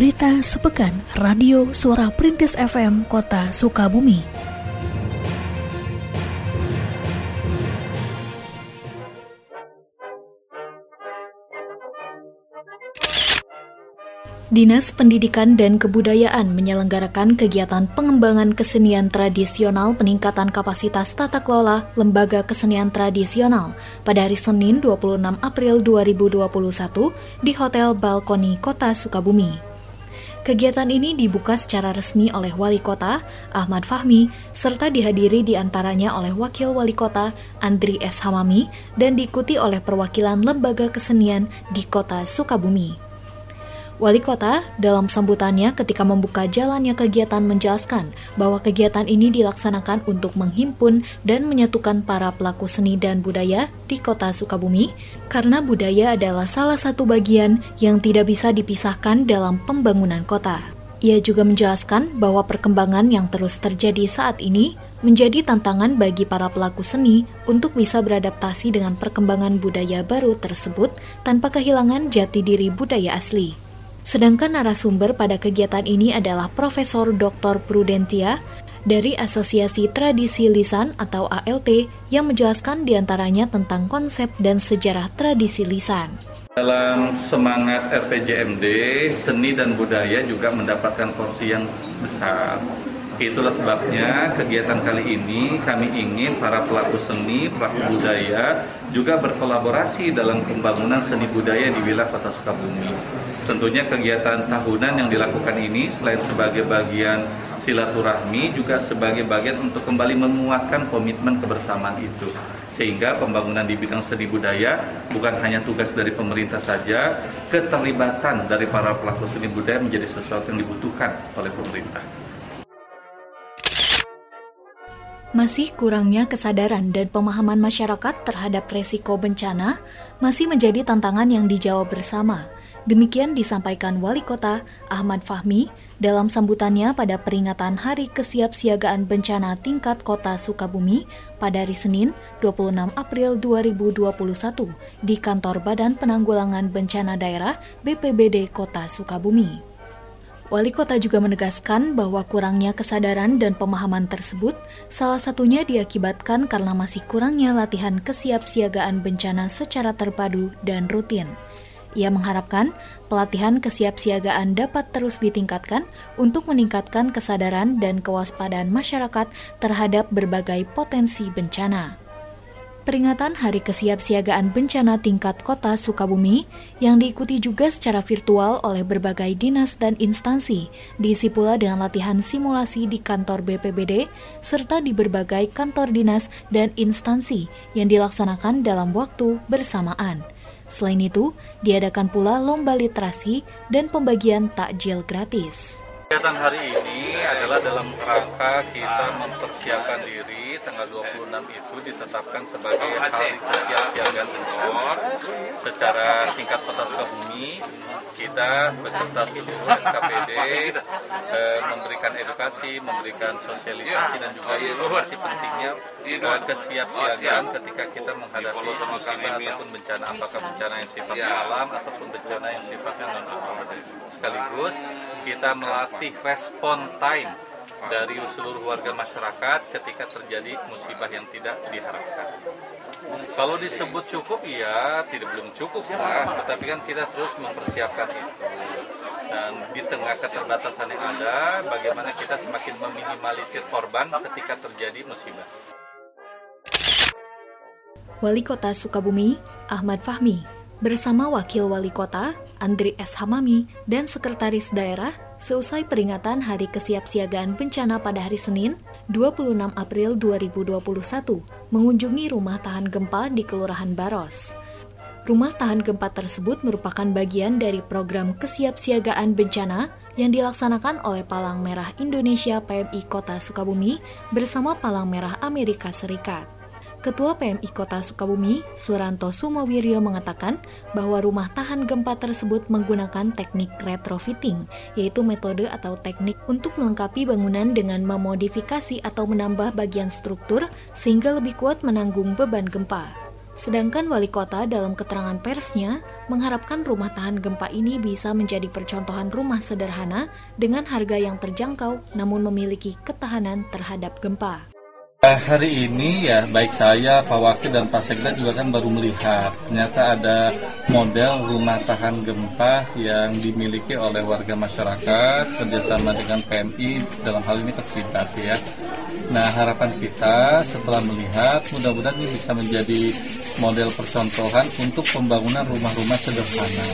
Berita Sepekan Radio Suara Printis FM Kota Sukabumi. Dinas Pendidikan dan Kebudayaan menyelenggarakan kegiatan pengembangan kesenian tradisional peningkatan kapasitas tata kelola Lembaga Kesenian Tradisional pada hari Senin 26 April 2021 di Hotel Balkoni Kota Sukabumi. Kegiatan ini dibuka secara resmi oleh Wali Kota Ahmad Fahmi serta dihadiri diantaranya oleh Wakil Wali Kota Andri S Hamami dan diikuti oleh perwakilan lembaga kesenian di Kota Sukabumi. Wali Kota dalam sambutannya ketika membuka jalannya kegiatan menjelaskan bahwa kegiatan ini dilaksanakan untuk menghimpun dan menyatukan para pelaku seni dan budaya di Kota Sukabumi karena budaya adalah salah satu bagian yang tidak bisa dipisahkan dalam pembangunan kota. Ia juga menjelaskan bahwa perkembangan yang terus terjadi saat ini menjadi tantangan bagi para pelaku seni untuk bisa beradaptasi dengan perkembangan budaya baru tersebut tanpa kehilangan jati diri budaya asli. Sedangkan narasumber pada kegiatan ini adalah Profesor Dr. Prudentia dari Asosiasi Tradisi Lisan atau ALT yang menjelaskan diantaranya tentang konsep dan sejarah tradisi lisan. Dalam semangat RPJMD, seni dan budaya juga mendapatkan porsi yang besar. Itulah sebabnya kegiatan kali ini kami ingin para pelaku seni, pelaku budaya juga berkolaborasi dalam pembangunan seni budaya di wilayah Kota Sukabumi. Tentunya kegiatan tahunan yang dilakukan ini selain sebagai bagian silaturahmi juga sebagai bagian untuk kembali menguatkan komitmen kebersamaan itu. Sehingga pembangunan di bidang seni budaya bukan hanya tugas dari pemerintah saja, keterlibatan dari para pelaku seni budaya menjadi sesuatu yang dibutuhkan oleh pemerintah. Masih kurangnya kesadaran dan pemahaman masyarakat terhadap resiko bencana masih menjadi tantangan yang dijawab bersama. Demikian disampaikan Wali Kota Ahmad Fahmi dalam sambutannya pada peringatan Hari Kesiapsiagaan Bencana Tingkat Kota Sukabumi pada hari Senin 26 April 2021 di Kantor Badan Penanggulangan Bencana Daerah BPBD Kota Sukabumi. Wali Kota juga menegaskan bahwa kurangnya kesadaran dan pemahaman tersebut salah satunya diakibatkan karena masih kurangnya latihan kesiapsiagaan bencana secara terpadu dan rutin. Ia mengharapkan pelatihan kesiapsiagaan dapat terus ditingkatkan untuk meningkatkan kesadaran dan kewaspadaan masyarakat terhadap berbagai potensi bencana. Peringatan Hari Kesiapsiagaan Bencana Tingkat Kota Sukabumi yang diikuti juga secara virtual oleh berbagai dinas dan instansi, diisi pula dengan latihan simulasi di kantor BPBD serta di berbagai kantor dinas dan instansi yang dilaksanakan dalam waktu bersamaan. Selain itu, diadakan pula lomba literasi dan pembagian takjil gratis. Kegiatan hari ini adalah dalam rangka kita mempersiapkan diri tanggal 26 itu ditetapkan sebagai hari kesiapsiagaan bencana secara tingkat Kota Sukabumi. Kita beserta seluruh SKPD memberikan edukasi, memberikan sosialisasi dan juga informasi pentingnya kesiapsiagaan ketika kita menghadapi musibah ataupun bencana, apakah bencana yang sifatnya alam ataupun bencana yang sifatnya non-alam. Sekaligus kita melatih respon time dari seluruh warga masyarakat ketika terjadi musibah yang tidak diharapkan. Kalau disebut cukup, ya belum cukup lah, tetapi kan kita terus mempersiapkan itu. Dan di tengah keterbatasan yang ada, bagaimana kita semakin meminimalisir korban ketika terjadi musibah. Wali Kota Sukabumi, Ahmad Fahmi, bersama Wakil Wali Kota, Andri S. Hamami, dan Sekretaris Daerah seusai peringatan Hari Kesiapsiagaan Bencana pada hari Senin, 26 April 2021, mengunjungi rumah tahan gempa di Kelurahan Baros. Rumah tahan gempa tersebut merupakan bagian dari program kesiapsiagaan bencana yang dilaksanakan oleh Palang Merah Indonesia PMI Kota Sukabumi bersama Palang Merah Amerika Serikat. Ketua PMI Kota Sukabumi, Suranto Sumawiryo mengatakan bahwa rumah tahan gempa tersebut menggunakan teknik retrofitting, yaitu metode atau teknik untuk melengkapi bangunan dengan memodifikasi atau menambah bagian struktur sehingga lebih kuat menanggung beban gempa. Sedangkan wali kota dalam keterangan persnya mengharapkan rumah tahan gempa ini bisa menjadi percontohan rumah sederhana dengan harga yang terjangkau namun memiliki ketahanan terhadap gempa. Hari ini ya baik saya, Pak Wakil dan Pak Sekda juga kan baru melihat ternyata ada model rumah tahan gempa yang dimiliki oleh warga masyarakat kerjasama dengan PMI dalam hal ini Persingkat ya. Nah harapan kita setelah melihat mudah-mudahan ini bisa menjadi model percontohan untuk pembangunan rumah-rumah sederhana.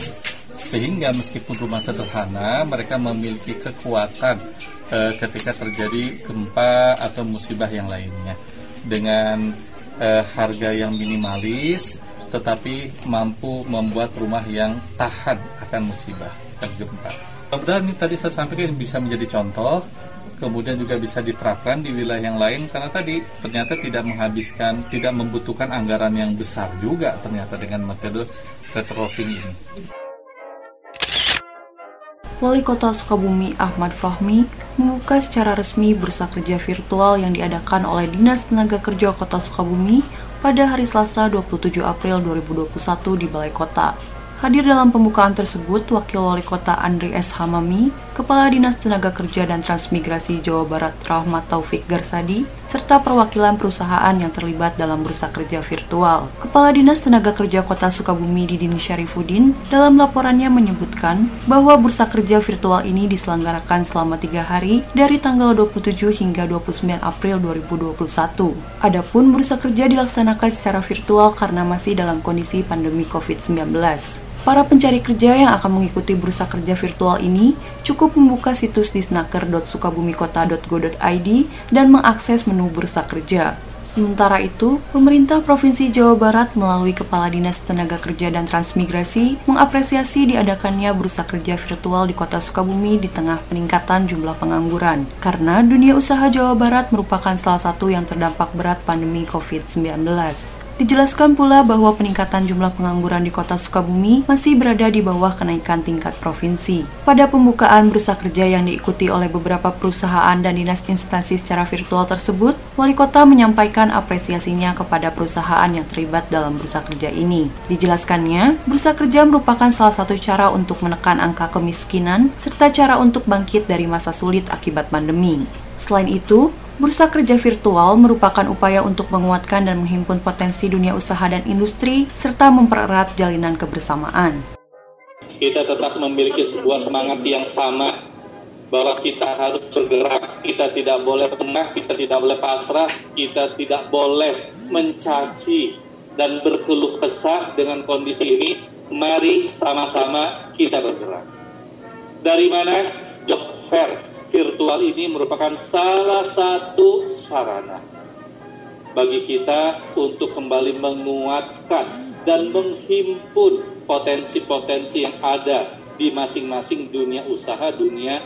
Sehingga meskipun rumah sederhana mereka memiliki kekuatan ketika terjadi gempa atau musibah yang lainnya dengan harga yang minimalis tetapi mampu membuat rumah yang tahan akan musibah dan gempa. Kemudian ini tadi saya sampaikan bisa menjadi contoh, kemudian juga bisa diterapkan di wilayah yang lain karena tadi ternyata tidak membutuhkan anggaran yang besar juga ternyata dengan metode retrofitting ini. Wali Kota Sukabumi Ahmad Fahmi membuka secara resmi bursa kerja virtual yang diadakan oleh Dinas Tenaga Kerja Kota Sukabumi pada hari Selasa 27 April 2021 di Balai Kota. Hadir dalam pembukaan tersebut Wakil Wali Kota Andri S Hamami, Kepala Dinas Tenaga Kerja dan Transmigrasi Jawa Barat Rahmat Taufik Gersadi, serta perwakilan perusahaan yang terlibat dalam bursa kerja virtual. Kepala Dinas Tenaga Kerja Kota Sukabumi Didin Syarifuddin dalam laporannya menyebutkan bahwa bursa kerja virtual ini diselenggarakan selama 3 hari dari tanggal 27 hingga 29 April 2021. Adapun bursa kerja dilaksanakan secara virtual karena masih dalam kondisi pandemi COVID-19. Para pencari kerja yang akan mengikuti bursa kerja virtual ini cukup membuka situs disnaker.sukabumikota.go.id dan mengakses menu bursa kerja. Sementara itu, pemerintah Provinsi Jawa Barat melalui Kepala Dinas Tenaga Kerja dan Transmigrasi mengapresiasi diadakannya bursa kerja virtual di Kota Sukabumi di tengah peningkatan jumlah pengangguran, karena dunia usaha Jawa Barat merupakan salah satu yang terdampak berat pandemi COVID-19. Dijelaskan pula bahwa peningkatan jumlah pengangguran di Kota Sukabumi masih berada di bawah kenaikan tingkat provinsi. Pada pembukaan bursa kerja yang diikuti oleh beberapa perusahaan dan dinas instansi secara virtual tersebut, Wali Kota menyampaikan apresiasinya kepada perusahaan yang terlibat dalam bursa kerja ini. Dijelaskannya, bursa kerja merupakan salah satu cara untuk menekan angka kemiskinan serta cara untuk bangkit dari masa sulit akibat pandemi. Selain itu, bursa kerja virtual merupakan upaya untuk menguatkan dan menghimpun potensi dunia usaha dan industri, serta mempererat jalinan kebersamaan. Kita tetap memiliki sebuah semangat yang sama, bahwa kita harus bergerak, kita tidak boleh lengah, kita tidak boleh pasrah, kita tidak boleh mencaci dan berkeluh kesah dengan kondisi ini. Mari sama-sama kita bergerak. Dari mana? Job fair virtual ini merupakan salah satu sarana bagi kita untuk kembali menguatkan dan menghimpun potensi-potensi yang ada di masing-masing dunia usaha, dunia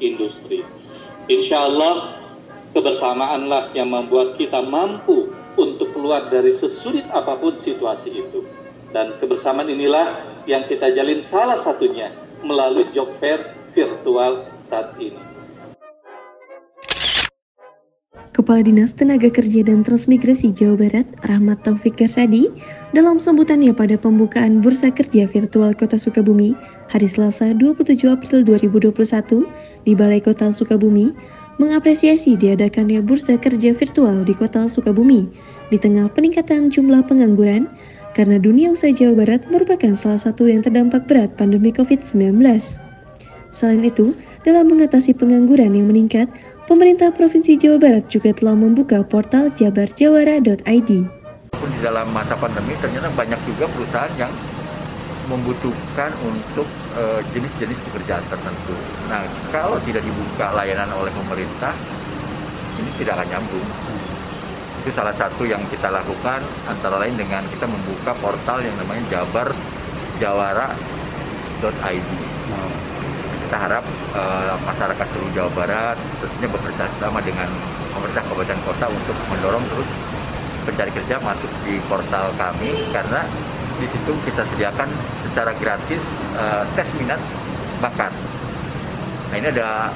industri. Insya Allah kebersamaanlah yang membuat kita mampu untuk keluar dari sesulit apapun situasi itu. Dan kebersamaan inilah yang kita jalin salah satunya melalui job fair virtual saat ini. Kepala Dinas Tenaga Kerja dan Transmigrasi Jawa Barat, Rahmat Taufik Gersadi, dalam sambutannya pada pembukaan Bursa Kerja Virtual Kota Sukabumi hari Selasa 27 April 2021 di Balai Kota Sukabumi, mengapresiasi diadakannya Bursa Kerja Virtual di Kota Sukabumi di tengah peningkatan jumlah pengangguran karena dunia usaha Jawa Barat merupakan salah satu yang terdampak berat pandemi COVID-19. Selain itu, dalam mengatasi pengangguran yang meningkat, Pemerintah Provinsi Jawa Barat juga telah membuka portal jabarjawara.id. Di dalam masa pandemi ternyata banyak juga perusahaan yang membutuhkan untuk jenis-jenis pekerjaan tertentu. Nah, kalau tidak dibuka layanan oleh pemerintah, ini tidak akan nyambung. Itu salah satu yang kita lakukan, antara lain dengan kita membuka portal yang namanya jabarjawara.id. Kita harap masyarakat seluruh Jawa Barat tentunya bekerja sama dengan pemerintah kabupaten kota untuk mendorong terus pencari kerja masuk di portal kami, karena di situ kita sediakan secara gratis tes minat bakat. Nah, ini ada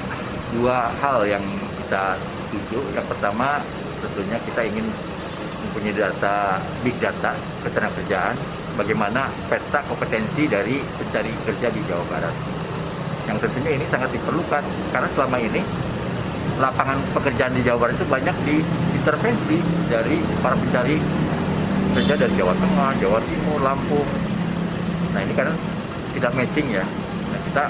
dua hal yang kita tuju. Yang pertama tentunya kita ingin mempunyai data big data ketenagakerjaan, bagaimana peta kompetensi dari pencari kerja di Jawa Barat. Yang tentunya ini sangat diperlukan karena selama ini lapangan pekerjaan di Jawa Barat itu banyak diintervensi dari para pencari kerja dari Jawa Tengah, Jawa Timur, Lampung. Nah ini karena tidak matching ya. Nah, kita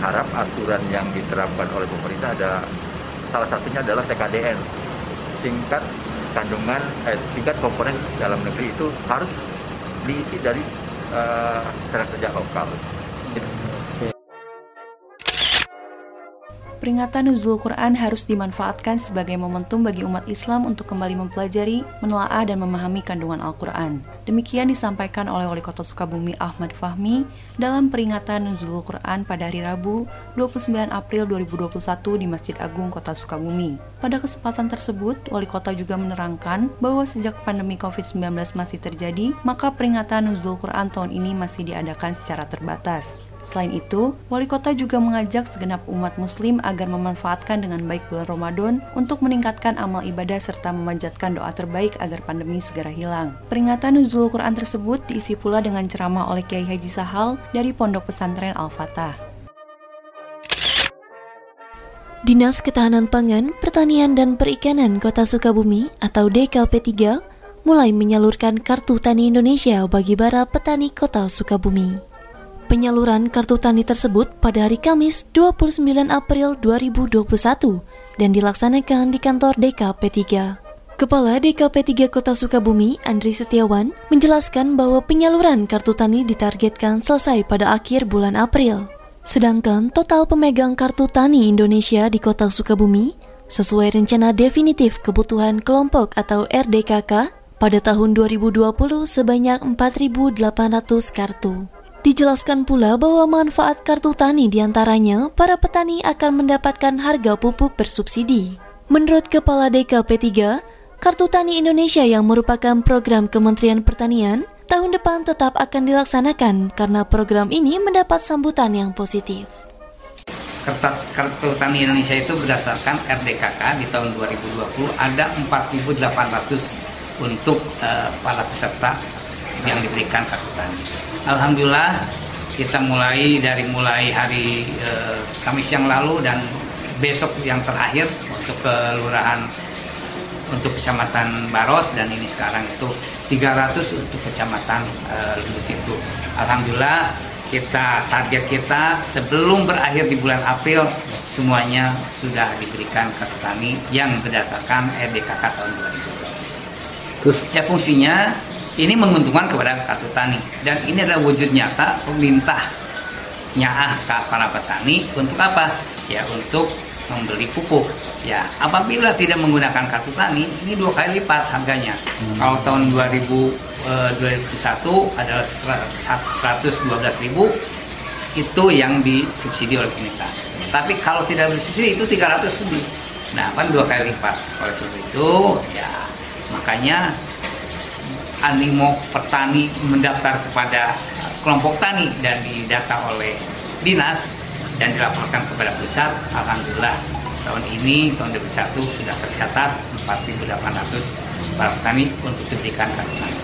harap aturan yang diterapkan oleh pemerintah ada salah satunya adalah TKDN, tingkat kandungan tingkat komponen dalam negeri itu harus diisi dari tenaga kerja lokal. Peringatan Nuzul Quran harus dimanfaatkan sebagai momentum bagi umat Islam untuk kembali mempelajari, menelaah, dan memahami kandungan Al-Quran. Demikian disampaikan oleh Wali Kota Sukabumi Ahmad Fahmi dalam peringatan Nuzul Quran pada hari Rabu 29 April 2021 di Masjid Agung Kota Sukabumi. Pada kesempatan tersebut, Wali Kota juga menerangkan bahwa sejak pandemi COVID-19 masih terjadi, maka peringatan Nuzul Quran tahun ini masih diadakan secara terbatas. Selain itu, Wali Kota juga mengajak segenap umat muslim agar memanfaatkan dengan baik bulan Ramadan untuk meningkatkan amal ibadah serta memanjatkan doa terbaik agar pandemi segera hilang. Peringatan Nuzul Quran tersebut diisi pula dengan ceramah oleh Kiai Haji Sahal dari Pondok Pesantren Al-Fatah. Dinas Ketahanan Pangan, Pertanian dan Perikanan Kota Sukabumi atau DKP3 mulai menyalurkan Kartu Tani Indonesia bagi para petani Kota Sukabumi. Penyaluran Kartu Tani tersebut pada hari Kamis 29 April 2021 dan dilaksanakan di kantor DKP3. Kepala DKP3 Kota Sukabumi, Andri Setiawan, menjelaskan bahwa penyaluran Kartu Tani ditargetkan selesai pada akhir bulan April. Sedangkan total pemegang Kartu Tani Indonesia di Kota Sukabumi sesuai rencana definitif kebutuhan kelompok atau RDKK pada tahun 2020 sebanyak 4.800 kartu. Dijelaskan pula bahwa manfaat Kartu Tani diantaranya para petani akan mendapatkan harga pupuk bersubsidi. Menurut Kepala DKP3, Kartu Tani Indonesia yang merupakan program Kementerian Pertanian tahun depan tetap akan dilaksanakan karena program ini mendapat sambutan yang positif. Kartu Tani Indonesia itu berdasarkan RDKK di tahun 2020 ada 4.800 untuk para peserta yang diberikan Kartu Tani. Alhamdulillah kita mulai hari Kamis yang lalu dan besok yang terakhir untuk kelurahan untuk Kecamatan Baros dan ini sekarang itu 300 untuk Kecamatan Lembut Situ. Alhamdulillah target kita sebelum berakhir di bulan April semuanya sudah diberikan Kartu Tani yang berdasarkan RDKK tahun 2020. Terus ya fungsinya ini menguntungkan kepada Kartu Tani dan ini adalah wujud nyata pemerintah nyaah ke para petani untuk apa? Ya untuk membeli pupuk. Ya apabila tidak menggunakan Kartu Tani ini 2 kali lipat harganya. Kalau tahun 2021 adalah 112.000 itu yang disubsidi oleh pemerintah. Tapi kalau tidak disubsidi itu 300.000. Nah kan 2 kali lipat. Oleh sebab itu ya makanya animo petani mendaftar kepada kelompok tani dan didata oleh dinas dan dilaporkan kepada pusat. Alhamdulillah tahun ini tahun 2021 sudah tercatat 4.800 para petani untuk diberikan kartu tani.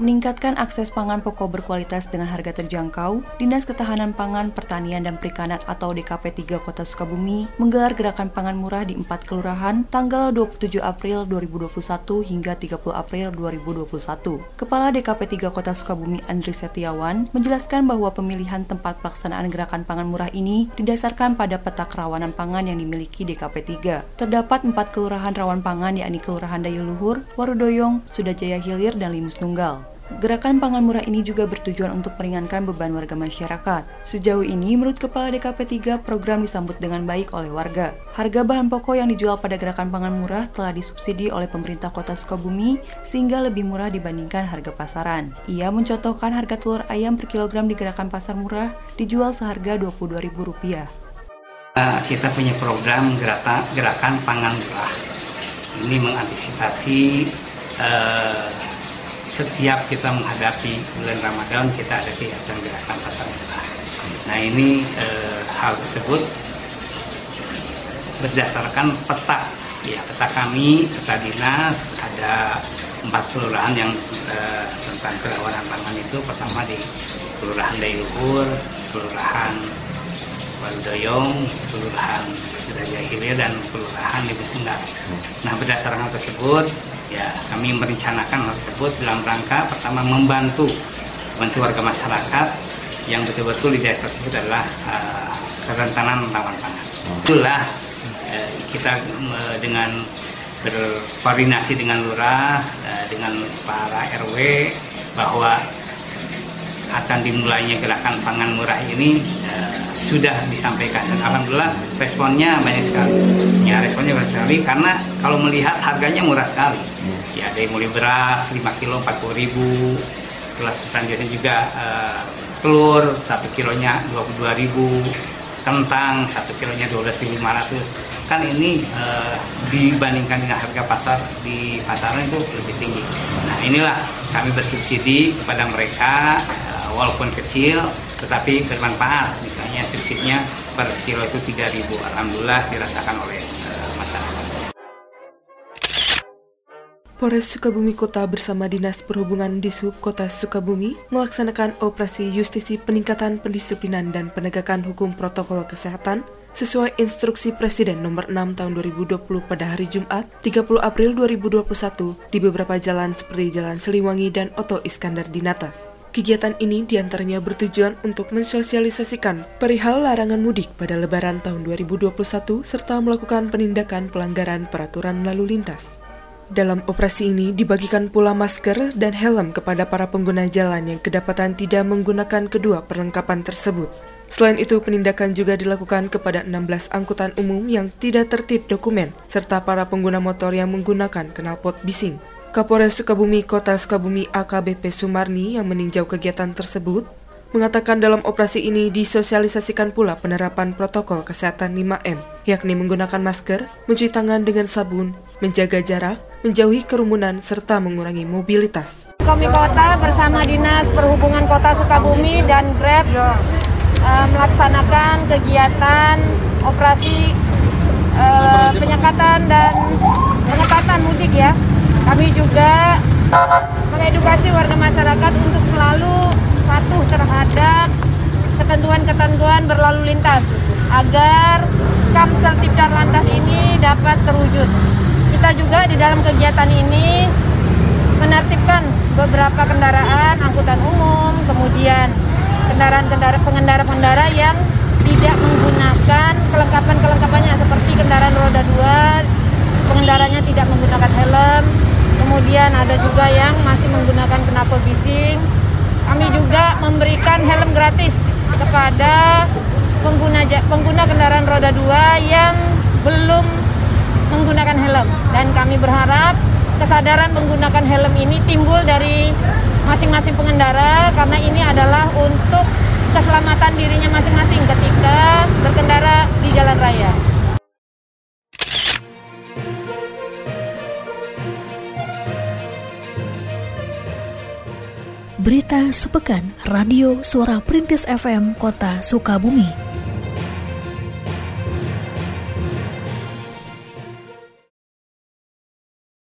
Meningkatkan akses pangan pokok berkualitas dengan harga terjangkau, Dinas Ketahanan Pangan, Pertanian dan Perikanan atau DKP3 Kota Sukabumi menggelar gerakan pangan murah di 4 kelurahan tanggal 27 April 2021 hingga 30 April 2021. Kepala DKP3 Kota Sukabumi Andri Setiawan menjelaskan bahwa pemilihan tempat pelaksanaan gerakan pangan murah ini didasarkan pada peta kerawanan pangan yang dimiliki DKP3. Terdapat 4 kelurahan rawan pangan yakni Kelurahan Dayuluhur, Warudoyong, Sudajaya Hilir, dan Limus Tunggal. Gerakan pangan murah ini juga bertujuan untuk meringankan beban warga masyarakat. Sejauh ini, menurut Kepala DKP3, program disambut dengan baik oleh warga. Harga bahan pokok yang dijual pada gerakan pangan murah telah disubsidi oleh pemerintah Kota Sukabumi sehingga lebih murah dibandingkan harga pasaran. Ia mencontohkan harga telur ayam per kilogram di gerakan pasar murah dijual seharga Rp22.000. Kita punya program gerakan pangan murah. Ini mengantisipasi setiap kita menghadapi bulan Ramadan kita ada kegiatan gerakan pasar murah. Nah ini hal tersebut berdasarkan peta Ya, peta kami, peta dinas, ada 4 kelurahan yang tentang kerawanan pangan itu. Pertama di Kelurahan Dayuhur, Kelurahan Waludoyong, Kelurahan Sirajaya Hilir, dan Kelurahan Libus Tunggal. Nah, berdasarkan hal tersebut, ya kami merencanakan hal tersebut dalam rangka pertama membantu warga masyarakat yang betul-betul di daerah tersebut adalah kerentanan rawan pangan. Itulah kita dengan berkoordinasi dengan lurah, dengan para RW, bahwa akan dimulainya gerakan pangan murah ini sudah disampaikan, dan alhamdulillah responnya banyak sekali. Ya, responnya banyak sekali karena kalau melihat harganya murah sekali. Ya, dari mulai beras 5 kilo 40.000, kelasusan jasa juga telur 1 kilonya 22.000, kentang 1 kilonya 12.500. Kan ini dibandingkan dengan harga pasar di pasaran itu lebih tinggi. Nah, inilah kami bersubsidi kepada mereka, walaupun kecil tetapi bermanfaat. Misalnya subsidinya per kilo itu 3.000. Alhamdulillah dirasakan oleh masyarakat. Polres Sukabumi Kota bersama Dinas Perhubungan Dishub Kota Sukabumi melaksanakan operasi justisi peningkatan pendisiplinan dan penegakan hukum protokol kesehatan sesuai instruksi Presiden nomor 6 tahun 2020 pada hari Jumat 30 April 2021 di beberapa jalan seperti Jalan Seliwangi dan Oto Iskandar Dinata. Kegiatan ini diantaranya bertujuan untuk mensosialisasikan perihal larangan mudik pada Lebaran tahun 2021 serta melakukan penindakan pelanggaran peraturan lalu lintas. Dalam operasi ini dibagikan pula masker dan helm kepada para pengguna jalan yang kedapatan tidak menggunakan kedua perlengkapan tersebut. Selain itu, penindakan juga dilakukan kepada 16 angkutan umum yang tidak tertib dokumen, serta para pengguna motor yang menggunakan knalpot bising. Kapolres Sukabumi Kota Sukabumi AKBP Sumarni yang meninjau kegiatan tersebut mengatakan dalam operasi ini disosialisasikan pula penerapan protokol kesehatan 5M, yakni menggunakan masker, mencuci tangan dengan sabun, menjaga jarak, menjauhi kerumunan, serta mengurangi mobilitas. Sukabumi Kota bersama Dinas Perhubungan Kota Sukabumi dan Grab melaksanakan kegiatan operasi penyekatan dan pengetatan mudik ya. Kami juga mengedukasi warga masyarakat untuk selalu patuh terhadap ketentuan-ketentuan berlalu lintas agar kamsertipdar lantas ini dapat terwujud. Kita juga di dalam kegiatan ini menertibkan beberapa kendaraan angkutan umum, kemudian pengendara-pengendara yang tidak menggunakan kelengkapannya seperti kendaraan roda 2, pengendaranya tidak menggunakan helm, kemudian ada juga yang masih menggunakan knalpot bising. Kami juga memberikan helm gratis kepada pengguna kendaraan roda 2 yang belum menggunakan helm. Dan kami berharap kesadaran menggunakan helm ini timbul dari masing-masing pengendara, karena ini adalah untuk keselamatan dirinya masing-masing ketika berkendara di jalan raya. Berita sepekan Radio Suara Printis FM Kota Sukabumi.